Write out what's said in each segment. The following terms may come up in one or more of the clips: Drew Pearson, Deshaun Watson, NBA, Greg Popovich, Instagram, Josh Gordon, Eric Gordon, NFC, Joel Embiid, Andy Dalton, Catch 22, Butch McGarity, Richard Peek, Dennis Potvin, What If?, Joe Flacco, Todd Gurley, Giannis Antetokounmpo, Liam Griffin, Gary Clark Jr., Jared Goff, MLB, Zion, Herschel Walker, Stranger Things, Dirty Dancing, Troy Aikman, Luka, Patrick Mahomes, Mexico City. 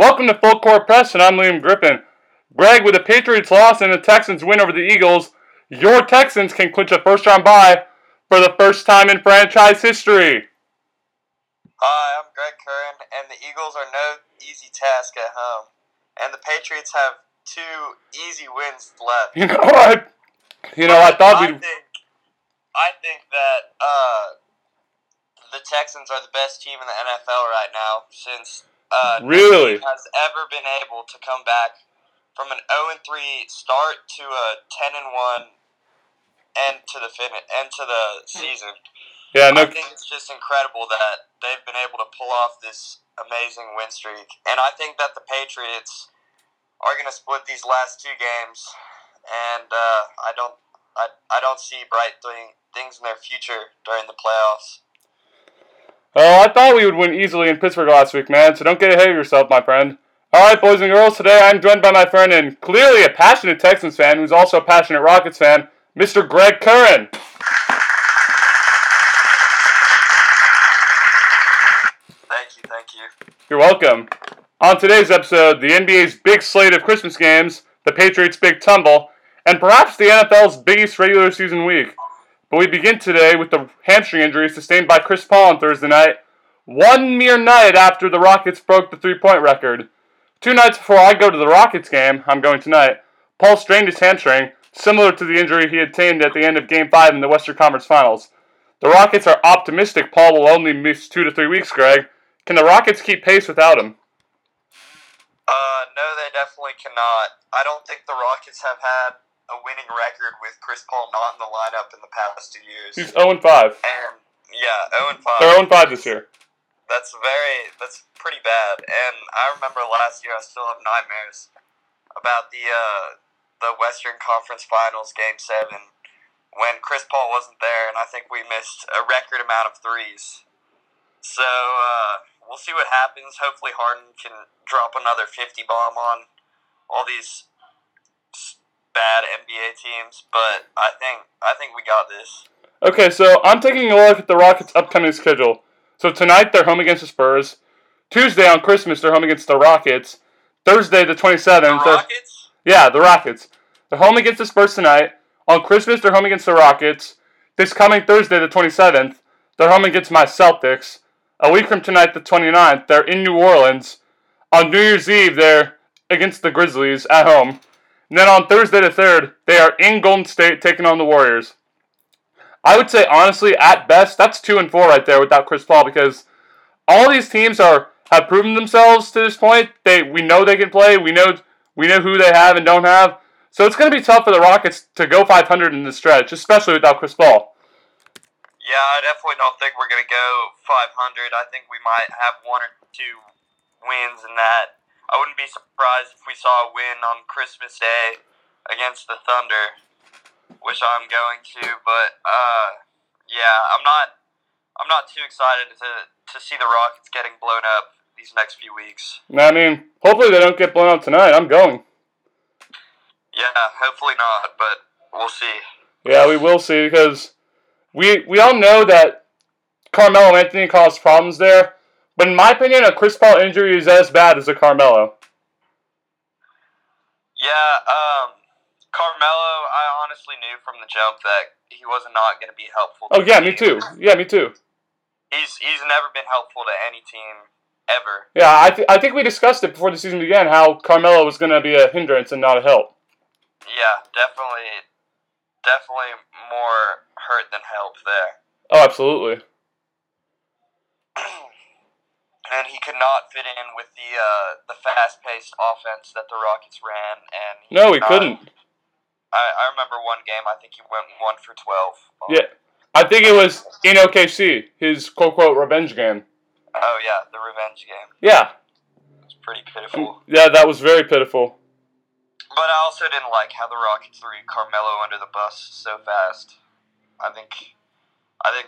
Welcome to Full Court Press, and I'm Liam Griffin. Greg, with the Patriots loss and the Texans win over the Eagles, your Texans can clinch a first-round bye for the first time in franchise history. Hi, I'm Greg Curran, and the Eagles are no easy task at home. And the Patriots have two easy wins left. I think that the Texans are the best team in the NFL right now since really no team has ever been able to come back from an 0-3 start to a 10-1 end to the season. Yeah, I think it's just incredible that they've been able to pull off this amazing win streak. And I think that the Patriots are going to split these last two games, and I don't see bright things in their future during the playoffs. Oh, I thought we would win easily in Pittsburgh last week, man, so don't get ahead of yourself, my friend. All right, boys and girls, today I'm joined by my friend and clearly a passionate Texans fan who's also a passionate Rockets fan, Mr. Greg Curran. Thank you. You're welcome. On today's episode, the NBA's big slate of Christmas games, the Patriots' big tumble, and perhaps the NFL's biggest regular season week. But we begin today with the hamstring injury sustained by Chris Paul on Thursday night, one mere night after the Rockets broke the three-point record. Two nights before I go to the Rockets game, I'm going tonight, Paul strained his hamstring, similar to the injury he obtained at the end of Game 5 in the Western Conference Finals. The Rockets are optimistic Paul will only miss 2 to 3 weeks, Greg. Can the Rockets keep pace without him? No, they definitely cannot. I don't think the Rockets have had a winning record with Chris Paul not in the lineup in the past 2 years. He's 0-5. Yeah, 0-5. They're 0-5 this year. That's pretty bad. And I remember last year I still have nightmares about the Western Conference Finals Game 7 when Chris Paul wasn't there, and I think we missed a record amount of threes. So, we'll see what happens. Hopefully Harden can drop another 50 bomb on all these bad NBA teams, but I think we got this. Okay, so I'm taking a look at the Rockets' upcoming schedule. So tonight they're home against the Spurs. Tuesday on Christmas they're home against the Rockets. Thursday the 27th. The Rockets? Yeah, the Rockets. They're home against the Spurs tonight. On Christmas they're home against the Rockets. This coming Thursday the 27th, they're home against my Celtics. A week from tonight, the 29th, they're in New Orleans. On New Year's Eve, they're against the Grizzlies at home. And then on Thursday the 3rd, they are in Golden State taking on the Warriors. I would say, honestly, at best, that's 2-4 right there without Chris Paul because all these teams have proven themselves to this point. We know they can play. We know who they have and don't have. So it's going to be tough for the Rockets to go 500 in this stretch, especially without Chris Paul. Yeah, I definitely don't think we're going to go 500. I think we might have one or two wins in that. I wouldn't be surprised if we saw a win on Christmas Day against the Thunder, which I'm going to. But, yeah, I'm not too excited to see the Rockets getting blown up these next few weeks. I mean, hopefully they don't get blown up tonight. I'm going. Yeah, hopefully not, but we'll see. Yeah, we will see because We all know that Carmelo Anthony caused problems there, but in my opinion, a Chris Paul injury is as bad as a Carmelo. Yeah, Carmelo, I honestly knew from the jump that he was not going to be helpful. Oh yeah, me too. Yeah, me too. He's never been helpful to any team ever. Yeah, I think we discussed it before the season began how Carmelo was going to be a hindrance and not a help. Yeah, definitely. Definitely more hurt than help there. Oh, absolutely. And he could not fit in with the fast-paced offense that the Rockets ran. And he couldn't. I remember one game, I think he went 1 for 12. Yeah, I think it was in OKC, his quote-unquote revenge game. Oh, yeah, the revenge game. Yeah. It was pretty pitiful. Yeah, that was very pitiful. But I also didn't like how the Rockets threw Carmelo under the bus so fast. I think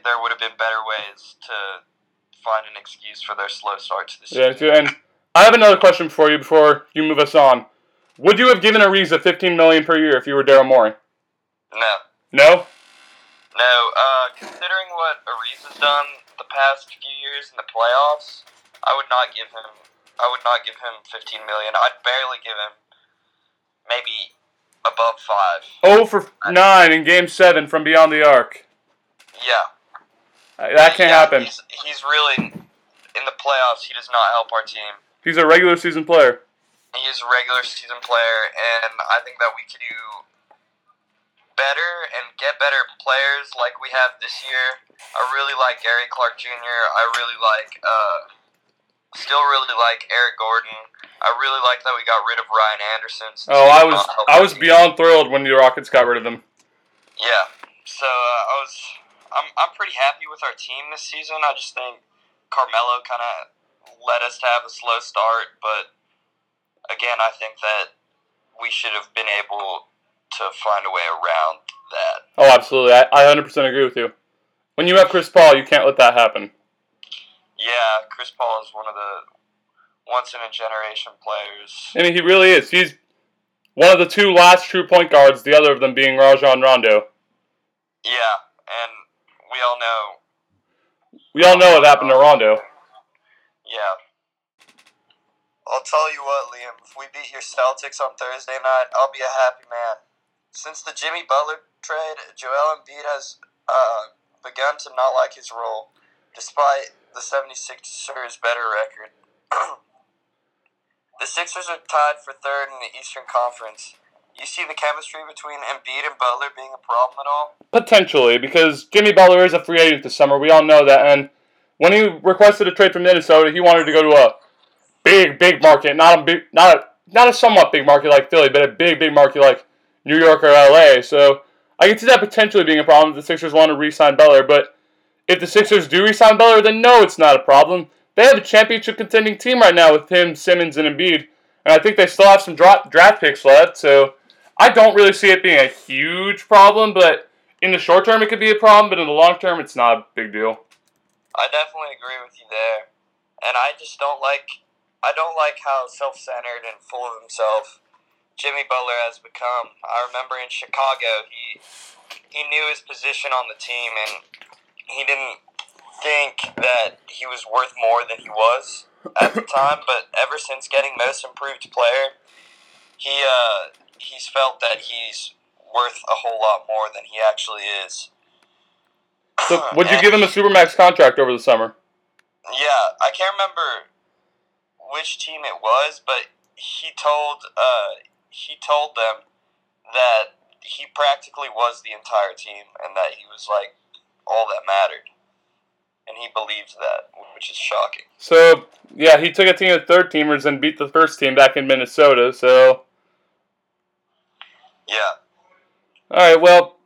there would have been better ways to find an excuse for their slow start to the season. Yeah, and I have another question for you before you move us on. Would you have given Ariza $15 million per year if you were Daryl Morey? No. No? No. Considering what Ariza's done the past few years in the playoffs, I would not give him I would not give him $15 million. I'd barely give him maybe above 5. 0 for 9 in Game 7 from beyond the arc. Yeah. That can't happen. He's really, in the playoffs, he does not help our team. He's a regular season player. He is a regular season player, and I think that we could do better and get better players like we have this year. I really like Gary Clark Jr. I really like, still really like Eric Gordon. I really like that we got rid of Ryan Anderson. I was beyond thrilled when the Rockets got rid of them. Yeah, so I'm pretty happy with our team this season. I just think Carmelo kind of led us to have a slow start, but again, I think that we should have been able to find a way around that. Oh, absolutely. I 100% agree with you. When you have Chris Paul, you can't let that happen. Yeah, Chris Paul is one of the once-in-a-generation players. I mean, he really is. He's one of the two last true point guards, the other of them being Rajon Rondo. Yeah, and we all know. We all know what happened to Rondo. Yeah. I'll tell you what, Liam. If we beat your Celtics on Thursday night, I'll be a happy man. Since the Jimmy Butler trade, Joel Embiid has begun to not like his role, despite the 76ers' better record. The Sixers are tied for third in the Eastern Conference. You see the chemistry between Embiid and Butler being a problem at all? Potentially, because Jimmy Butler is a free agent this summer. We all know that. And when he requested a trade from Minnesota, he wanted to go to a big market. Not a somewhat big market like Philly, but a big market like New York or LA. So I can see that potentially being a problem if the Sixers want to re-sign Butler. But if the Sixers do re-sign Butler, then no, it's not a problem. They have a championship contending team right now with him, Simmons, and Embiid. And I think they still have some draft picks left, so I don't really see it being a huge problem, but in the short term it could be a problem, but in the long term it's not a big deal. I definitely agree with you there. And I just don't like how self-centered and full of himself Jimmy Butler has become. I remember in Chicago he knew his position on the team and he didn't think that he was worth more than he was at the time, but ever since getting Most Improved Player, he's felt that he's worth a whole lot more than he actually is. So, would you give him a Supermax contract over the summer? Yeah, I can't remember which team it was, but he told them that he practically was the entire team and that he was like all that mattered. And he believes that, which is shocking. So, yeah, he took a team of third-teamers and beat the first team back in Minnesota, so... Yeah. All right, well,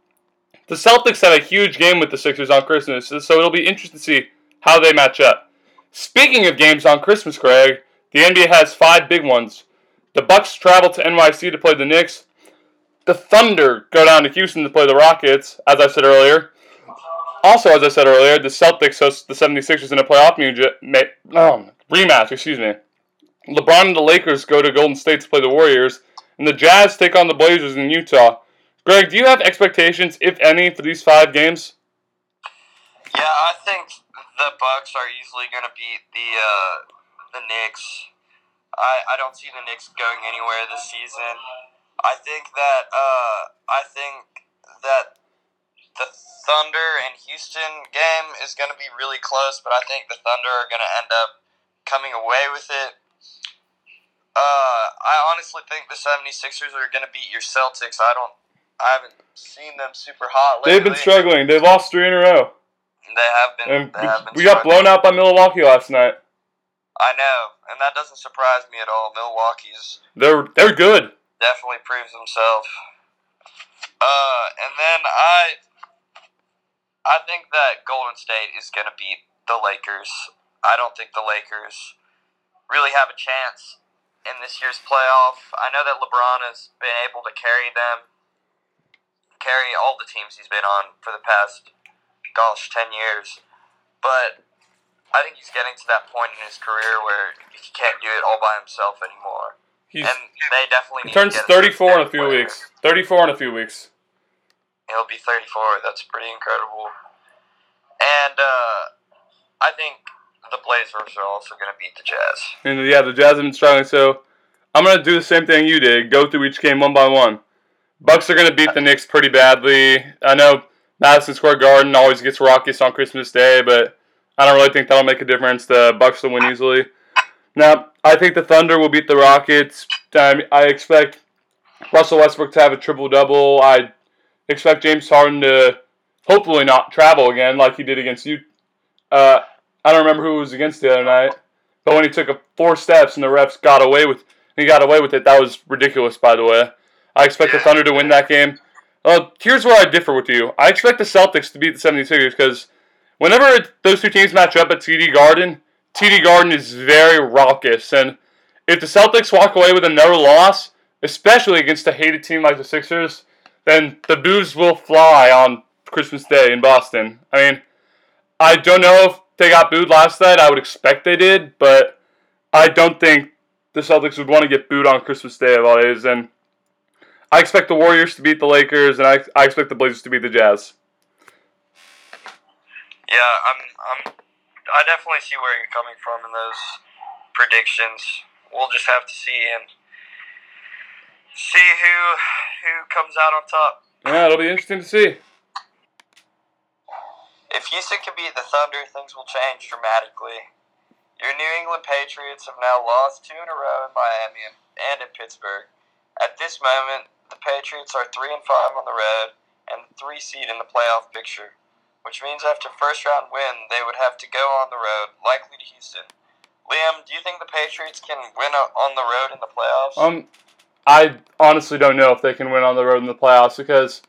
the Celtics have a huge game with the Sixers on Christmas, so it'll be interesting to see how they match up. Speaking of games on Christmas, Greg, the NBA has 5 big ones. The Bucks travel to NYC to play the Knicks. The Thunder go down to Houston to play the Rockets, as I said earlier. Also, as I said earlier, the Celtics host the 76ers in a playoff rematch. LeBron and the Lakers go to Golden State to play the Warriors, and the Jazz take on the Blazers in Utah. Greg, do you have expectations, if any, for these 5 games? Yeah, I think the Bucks are easily going to beat the Knicks. I don't see the Knicks going anywhere this season. I think that the Thunder and Houston game is going to be really close, but I think the Thunder are going to end up coming away with it. I honestly think the 76ers are going to beat your Celtics. I haven't seen them super hot lately. They've been struggling. They've lost 3 in a row. They have been. We got blown out by Milwaukee last night. I know, and that doesn't surprise me at all. Milwaukee's they're good. Definitely proves themselves. And then I think that Golden State is going to beat the Lakers. I don't think the Lakers really have a chance in this year's playoff. I know that LeBron has been able to carry all the teams he's been on for the past, 10 years. But I think he's getting to that point in his career where he can't do it all by himself anymore. He turns 34 in a few weeks. He'll be 34. That's pretty incredible. And I think the Blazers are also going to beat the Jazz. And yeah, the Jazz have been struggling, so I'm going to do the same thing you did, go through each game one by one. Bucks are going to beat the Knicks pretty badly. I know Madison Square Garden always gets raucous on Christmas Day, but I don't really think that'll make a difference. The Bucks will win easily. Now, I think the Thunder will beat the Rockets. I expect Russell Westbrook to have a triple-double. I expect James Harden to hopefully not travel again like he did against you. I don't remember who it was against the other night, but when he took four steps and the refs got away with it, that was ridiculous, by the way. I expect the Thunder to win that game. Here's where I differ with you. I expect the Celtics to beat the 76ers because whenever those two teams match up at TD Garden is very raucous. And if the Celtics walk away with another loss, especially against a hated team like the Sixers, then the boos will fly on Christmas Day in Boston. I mean, I don't know if they got booed last night. I would expect they did, but I don't think the Celtics would want to get booed on Christmas Day of all days. And I expect the Warriors to beat the Lakers, and I expect the Blazers to beat the Jazz. Yeah, I definitely see where you're coming from in those predictions. We'll just have to see who comes out on top. Yeah, it'll be interesting to see. If Houston can beat the Thunder, things will change dramatically. Your New England Patriots have now lost two in a row in Miami and in Pittsburgh. At this moment, the Patriots are 3-5 on the road and the 3 seed in the playoff picture, which means after first-round win, they would have to go on the road, likely to Houston. Liam, do you think the Patriots can win on the road in the playoffs? I honestly don't know if they can win on the road in the playoffs because,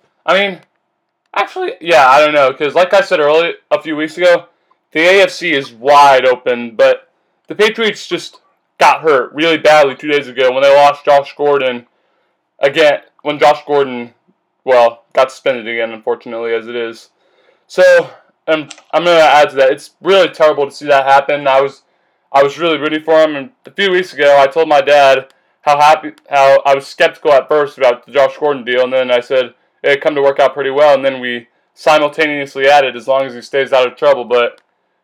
actually, yeah, I don't know, because like I said earlier, a few weeks ago, the AFC is wide open, but the Patriots just got hurt really badly 2 days ago when they lost Josh Gordon again, when Josh Gordon, got suspended again, unfortunately, as it is. So, I'm going to add to that, it's really terrible to see that happen. I was really rooting for him, and a few weeks ago, I told my dad how I was skeptical at first about the Josh Gordon deal, and then I said, it come to work out pretty well, and then we simultaneously added as long as he stays out of trouble, but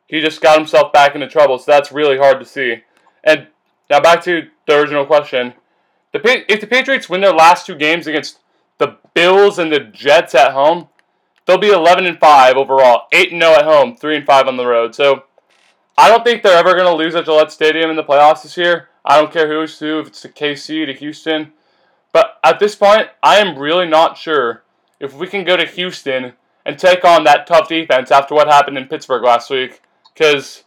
he just got himself back into trouble, so that's really hard to see. And now back to the original question. If the Patriots win their last two games against the Bills and the Jets at home, they'll be 11-5 overall, 8-0 at home, 3-5 on the road. So I don't think they're ever going to lose at Gillette Stadium in the playoffs this year. I don't care who's who, if it's to KC, to Houston. But at this point, I am really not sure if we can go to Houston and take on that tough defense after what happened in Pittsburgh last week. Because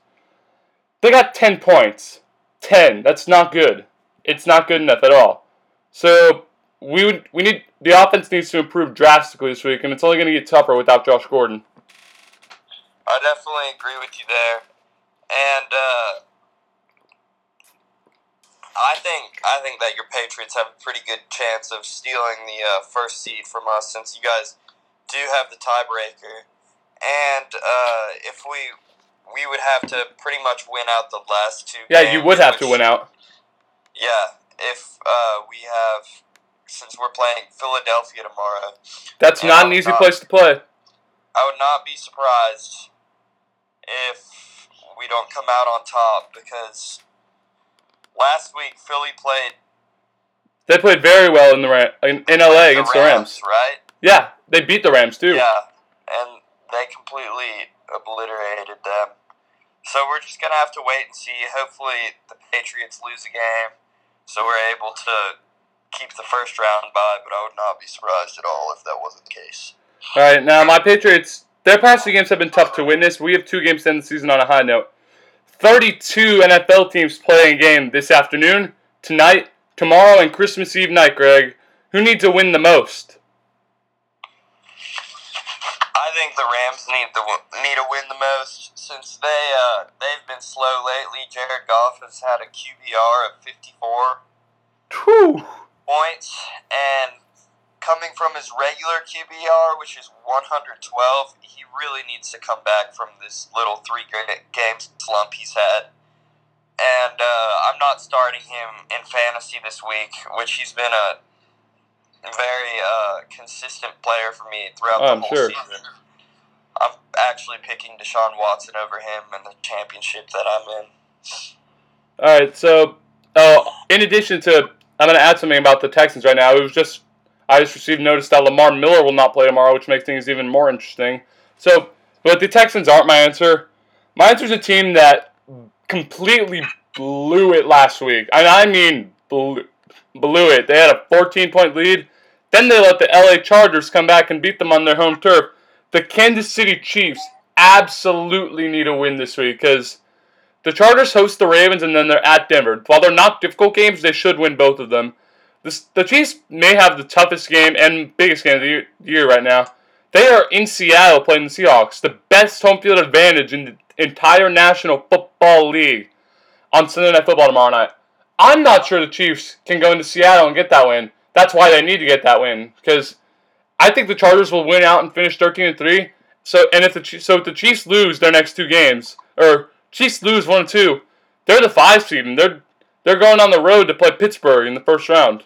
they got 10 points. 10. That's not good. It's not good enough at all. So the offense needs to improve drastically this week, and it's only going to get tougher without Josh Gordon. I definitely agree with you there. And I think that your Patriots have a pretty good chance of stealing the first seed from us, since you guys do have the tiebreaker. And if we would have to pretty much win out the last two games. Yeah, you would have to win out. Yeah, if since we're playing Philadelphia tomorrow. That's not an easy place to play. I would not be surprised if we don't come out on top, because last week, Philly played. They played very well in L.A. against the Rams, right? Yeah, they beat the Rams, too. Yeah, and they completely obliterated them. So we're just going to have to wait and see. Hopefully, the Patriots lose a game, so we're able to keep the first round by, but I would not be surprised at all if that wasn't the case. All right, now my Patriots, their past two games have been tough to witness. We have two games to end the season on a high note. 32 NFL teams playing a game this afternoon, tonight, tomorrow, and Christmas Eve night, Greg. Who needs to win the most? I think the Rams need to win the most, since they've been slow lately. Jared Goff has had a QBR of 54 points, and coming from his regular QBR, which is 112, he really needs to come back from this little three-game slump he's had. And I'm not starting him in fantasy this week, which he's been a very consistent player for me throughout the whole season. I'm actually picking Deshaun Watson over him in the championship that I'm in. All right, so in addition to, I'm going to add something about the Texans right now. It was just, I just received notice that Lamar Miller will not play tomorrow, which makes things even more interesting. So, but the Texans aren't my answer. My answer is a team that completely blew it last week. And I mean blew it. They had a 14-point lead. Then they let the LA Chargers come back and beat them on their home turf. The Kansas City Chiefs absolutely need a win this week because the Chargers host the Ravens and then they're at Denver. While they're not difficult games, they should win both of them. The Chiefs may have the toughest game and biggest game of the year right now. They are in Seattle playing the Seahawks, the best home field advantage in the entire National Football League on Sunday Night Football tomorrow night. I'm not sure the Chiefs can go into Seattle and get that win. That's why they need to get that win, because I think the Chargers will win out and finish 13-3. So if the Chiefs lose their next two games, or Chiefs lose 1-2, they're the 5 seed, and they're going on the road to play Pittsburgh in the first round.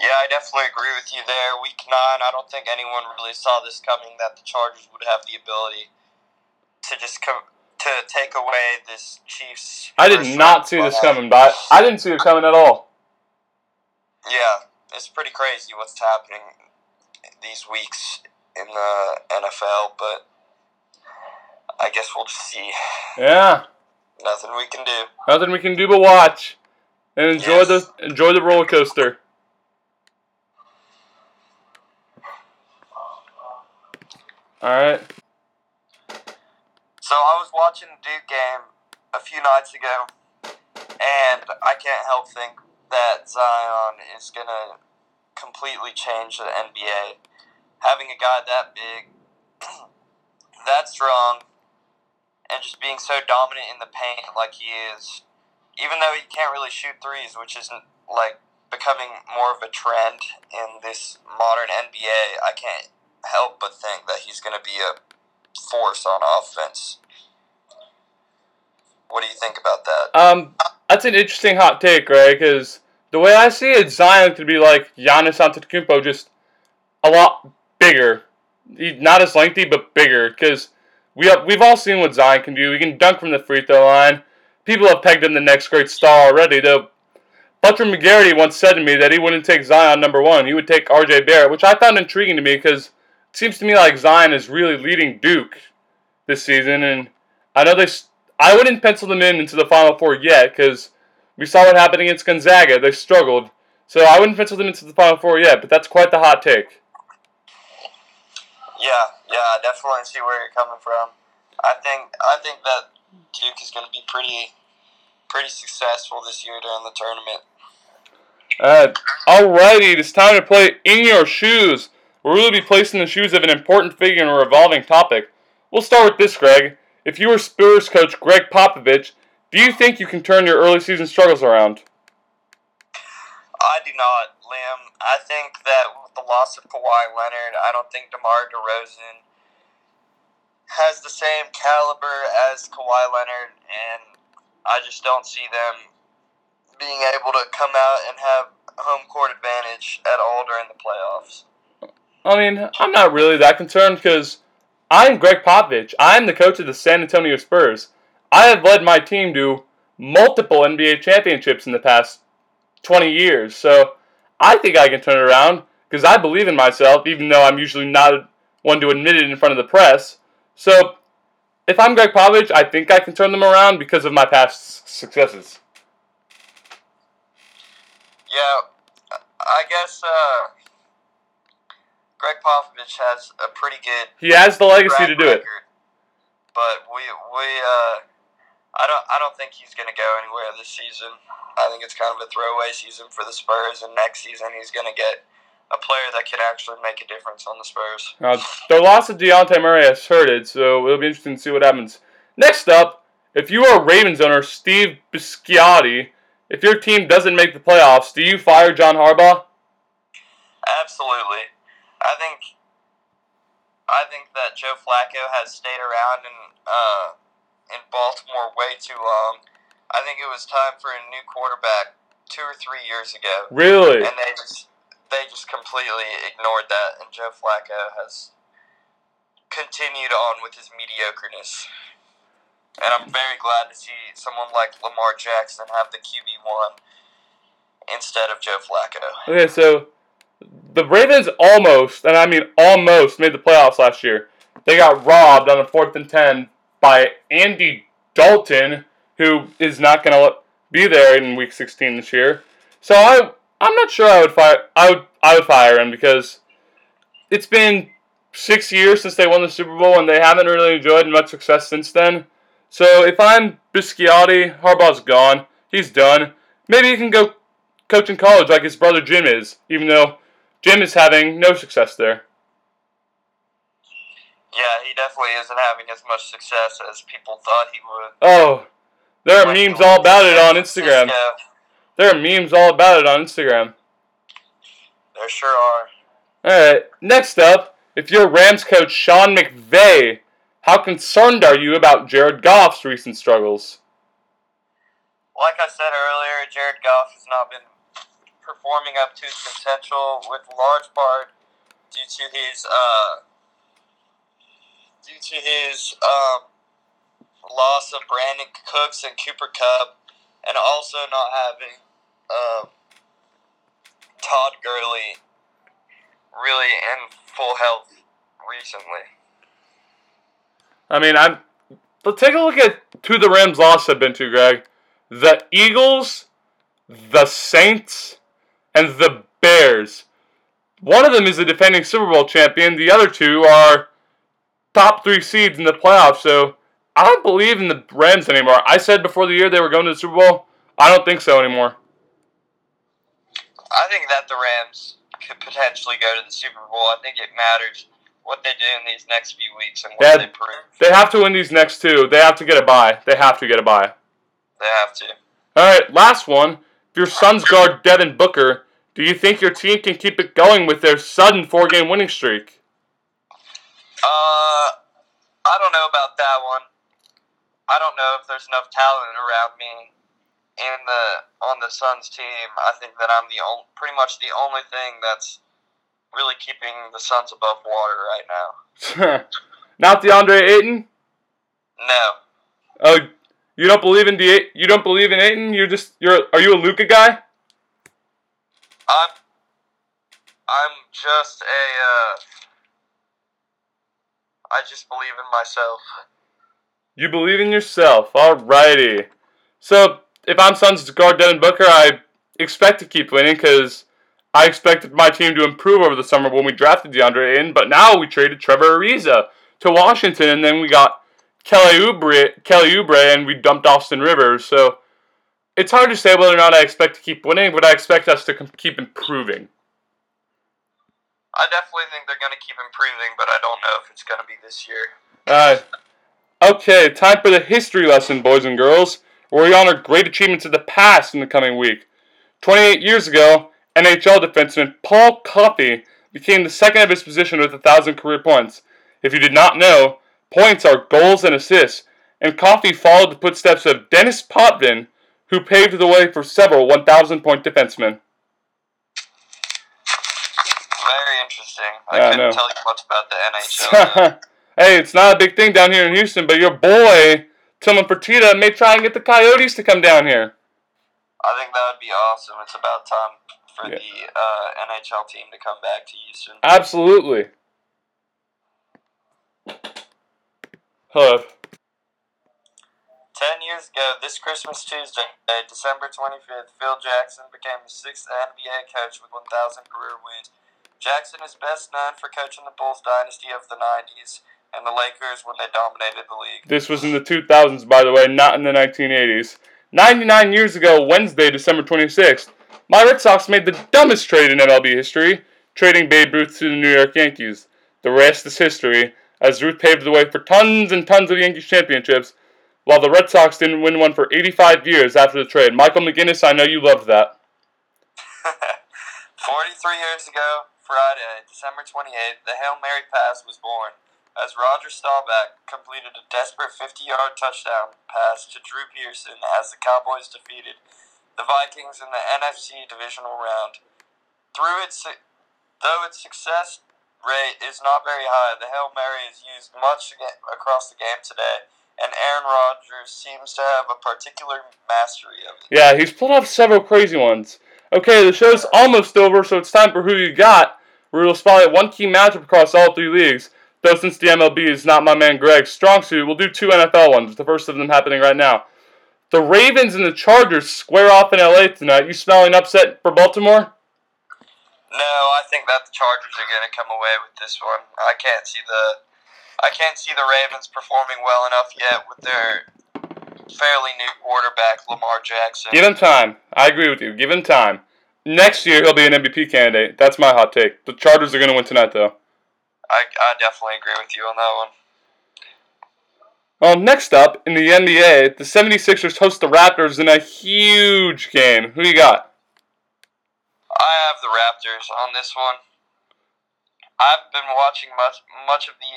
Yeah, I definitely agree with you there. Week 9, I don't think anyone really saw this coming, that the Chargers would have the ability to just to take away this Chiefs. I did not see this coming, but I didn't see it coming at all. Yeah, it's pretty crazy what's happening these weeks in the NFL, but I guess we'll just see. Yeah. Nothing we can do. Nothing we can do but watch and enjoy the roller coaster. All right. So I was watching the Duke game a few nights ago, and I can't help think that Zion is going to completely change the NBA. Having a guy that big, that strong, and just being so dominant in the paint like he is, even though he can't really shoot threes, which isn't like becoming more of a trend in this modern NBA, I can't help but think that he's going to be a force on offense. What do you think about that? That's an interesting hot take, Greg, because the way I see it, Zion could be like Giannis Antetokounmpo, just a lot bigger. He's not as lengthy, but bigger, because we've all seen what Zion can do. He can dunk from the free throw line. People have pegged him the next great star already, though. Butch McGarity once said to me that he wouldn't take Zion number 1. He would take R.J. Barrett, which I found intriguing to me, because it seems to me like Zion is really leading Duke this season, and I know I wouldn't pencil them into the Final Four yet, because we saw what happened against Gonzaga. They struggled. So I wouldn't pencil them into the Final Four yet, but that's quite the hot take. Yeah, I definitely see where you're coming from. I think that Duke is going to be pretty successful this year during the tournament. Alrighty, it is time to play In Your Shoes, where we'll be placed in the shoes of an important figure in a revolving topic. We'll start with this, Greg. If you were Spurs coach Greg Popovich, do you think you can turn your early season struggles around? I do not, Liam. I think that with the loss of Kawhi Leonard, I don't think DeMar DeRozan has the same caliber as Kawhi Leonard, and I just don't see them being able to come out and have home court advantage at all during the playoffs. I mean, I'm not really that concerned because I'm Greg Popovich. I'm the coach of the San Antonio Spurs. I have led my team to multiple NBA championships in the past 20 years, so I think I can turn it around because I believe in myself, even though I'm usually not one to admit it in front of the press. So, if I'm Greg Popovich, I think I can turn them around because of my past successes. Yeah, I guess Greg Popovich has a pretty good. He has the legacy to do it. But I don't think he's going to go anywhere this season. I think it's kind of a throwaway season for the Spurs, and next season he's going to get a player that can actually make a difference on the Spurs. Their loss of Dejounte Murray has hurted, so it'll be interesting to see what happens. Next up, if you are Ravens owner Steve Bisciotti, if your team doesn't make the playoffs, do you fire John Harbaugh? Absolutely. I think that Joe Flacco has stayed around in Baltimore way too long. I think it was time for a new quarterback 2 or 3 years ago. Really? And they just completely ignored that, and Joe Flacco has continued on with his mediocreness. And I'm very glad to see someone like Lamar Jackson have the QB1 instead of Joe Flacco. Okay, so the Ravens almost, and I mean almost, made the playoffs last year. They got robbed on the 4th and 10 by Andy Dalton, who is not going to be there in Week 16 this year. So I'm not sure I would fire him, because it's been 6 years since they won the Super Bowl, and they haven't really enjoyed much success since then. So if I'm Bisciotti, Harbaugh's gone. He's done. Maybe he can go coach in college like his brother Jim is, even though Jim is having no success there. Yeah, he definitely isn't having as much success as people thought he would. Oh, there are memes all about it on Instagram. There are memes all about it on Instagram. There sure are. Alright, next up, if you're Rams coach Sean McVay, how concerned are you about Jared Goff's recent struggles? Like I said earlier, Jared Goff has not been performing up to his potential, with large part due to his loss of Brandon Cooks and Cooper Kupp, and also not having Todd Gurley really in full health recently. I mean, let's take a look at who the Rams' loss have been to, Greg. The Eagles, the Saints, and the Bears. One of them is the defending Super Bowl champion. The other two are top three seeds in the playoffs. So I don't believe in the Rams anymore. I said before the year they were going to the Super Bowl. I don't think so anymore. I think that the Rams could potentially go to the Super Bowl. I think it matters what they do in these next few weeks and what they prove. They have to win these next two. They have to get a bye. They have to. All right, last one. If your Suns guard Devin Booker, do you think your team can keep it going with their sudden 4-game winning streak? I don't know about that one. I don't know if there's enough talent around me on the Suns team. I think that I'm pretty much the only thing that's really keeping the Suns above water right now. Not DeAndre Ayton? No. Oh. You don't believe in Ayton? Are you a Luka guy? I just believe in myself. You believe in yourself. Alrighty. So if I'm Suns guard Devin Booker, I expect to keep winning, because I expected my team to improve over the summer when we drafted DeAndre Ayton, but now we traded Trevor Ariza to Washington, and then we got Kelly Oubre, and we dumped Austin Rivers. So it's hard to say whether or not I expect to keep winning, but I expect us to keep improving. I definitely think they're going to keep improving, but I don't know if it's going to be this year. Okay, time for the history lesson, boys and girls, where we honor great achievements of the past in the coming week. 28 years ago, NHL defenseman Paul Coffey became the second of his position with 1,000 career points. If you did not know, points are goals and assists, and Coffey followed the footsteps of Dennis Potvin, who paved the way for several 1,000-point defensemen. Very interesting. I couldn't tell you much about the NHL. Hey, it's not a big thing down here in Houston, but your boy, Tillman Fertitta, may try and get the Coyotes to come down here. I think that would be awesome. It's about time for the NHL team to come back to Houston. Absolutely. Hello. 10 years ago, this Christmas Tuesday, December 25th, Phil Jackson became the 6th NBA coach with 1,000 career wins. Jackson is best known for coaching the Bulls dynasty of the 90s and the Lakers when they dominated the league. This was in the 2000s, by the way, not in the 1980s. 99 years ago, Wednesday, December 26th, my Red Sox made the dumbest trade in MLB history, trading Babe Ruth to the New York Yankees. The rest is history, as Ruth paved the way for tons and tons of Yankees championships, while the Red Sox didn't win one for 85 years after the trade. Michael McGinnis, I know you loved that. 43 years ago, Friday, December 28th, the Hail Mary pass was born, as Roger Staubach completed a desperate 50-yard touchdown pass to Drew Pearson as the Cowboys defeated the Vikings in the NFC Divisional Round. Though its success rate is not very high. The Hail Mary is used much across the game today, and Aaron Rodgers seems to have a particular mastery of it. Yeah, he's pulled off several crazy ones. Okay, the show's almost over, so it's time for Who You Got, where we'll spotlight one key matchup across all three leagues. Though since the MLB is not my man Greg's strong suit, we'll do two NFL ones, the first of them happening right now. The Ravens and the Chargers square off in LA tonight. You smelling upset for Baltimore? No, I think that the Chargers are going to come away with this one. I can't see the Ravens performing well enough yet with their fairly new quarterback, Lamar Jackson. Give him time. I agree with you. Give him time. Next year he'll be an MVP candidate. That's my hot take. The Chargers are going to win tonight, though. I definitely agree with you on that one. Well, next up in the NBA, the 76ers host the Raptors in a huge game. Who you got? I have the Raptors on this one. I've been watching much of the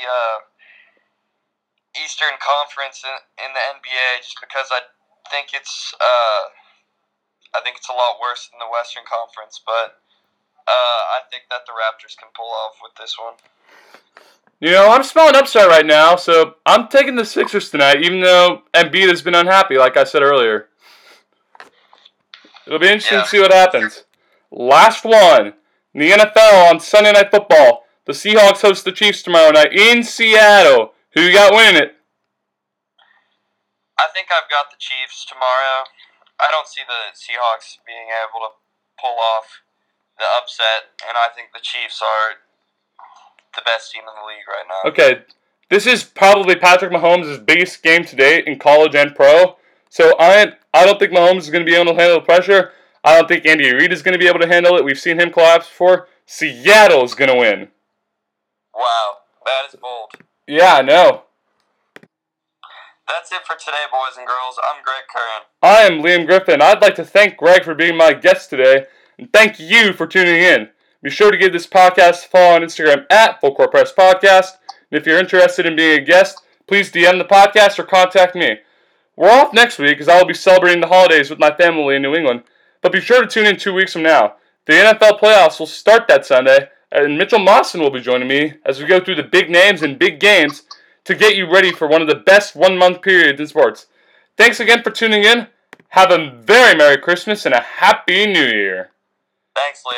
Eastern Conference in the NBA just because I think it's a lot worse than the Western Conference, but I think that the Raptors can pull off with this one. You know, I'm smelling upset right now, so I'm taking the Sixers tonight, even though Embiid has been unhappy, like I said earlier. It'll be interesting to see what happens. Last one, in the NFL on Sunday Night Football, the Seahawks host the Chiefs tomorrow night in Seattle. Who you got winning it? I think I've got the Chiefs tomorrow. I don't see the Seahawks being able to pull off the upset, and I think the Chiefs are the best team in the league right now. Okay, this is probably Patrick Mahomes' biggest game to date in college and pro, so I don't think Mahomes is going to be able to handle the pressure. I don't think Andy Reid is going to be able to handle it. We've seen him collapse before. Seattle is going to win. Wow, that is bold. Yeah, I know. That's it for today, boys and girls. I'm Greg Curran. I am Liam Griffin. I'd like to thank Greg for being my guest today, and thank you for tuning in. Be sure to give this podcast a follow on Instagram at Full Court Press Podcast. And if you're interested in being a guest, please DM the podcast or contact me. We're off next week because I will be celebrating the holidays with my family in New England. But be sure to tune in 2 weeks from now. The NFL playoffs will start that Sunday, and Mitchell Mawson will be joining me as we go through the big names and big games to get you ready for one of the best one-month periods in sports. Thanks again for tuning in. Have a very Merry Christmas and a Happy New Year. Thanks, Liam.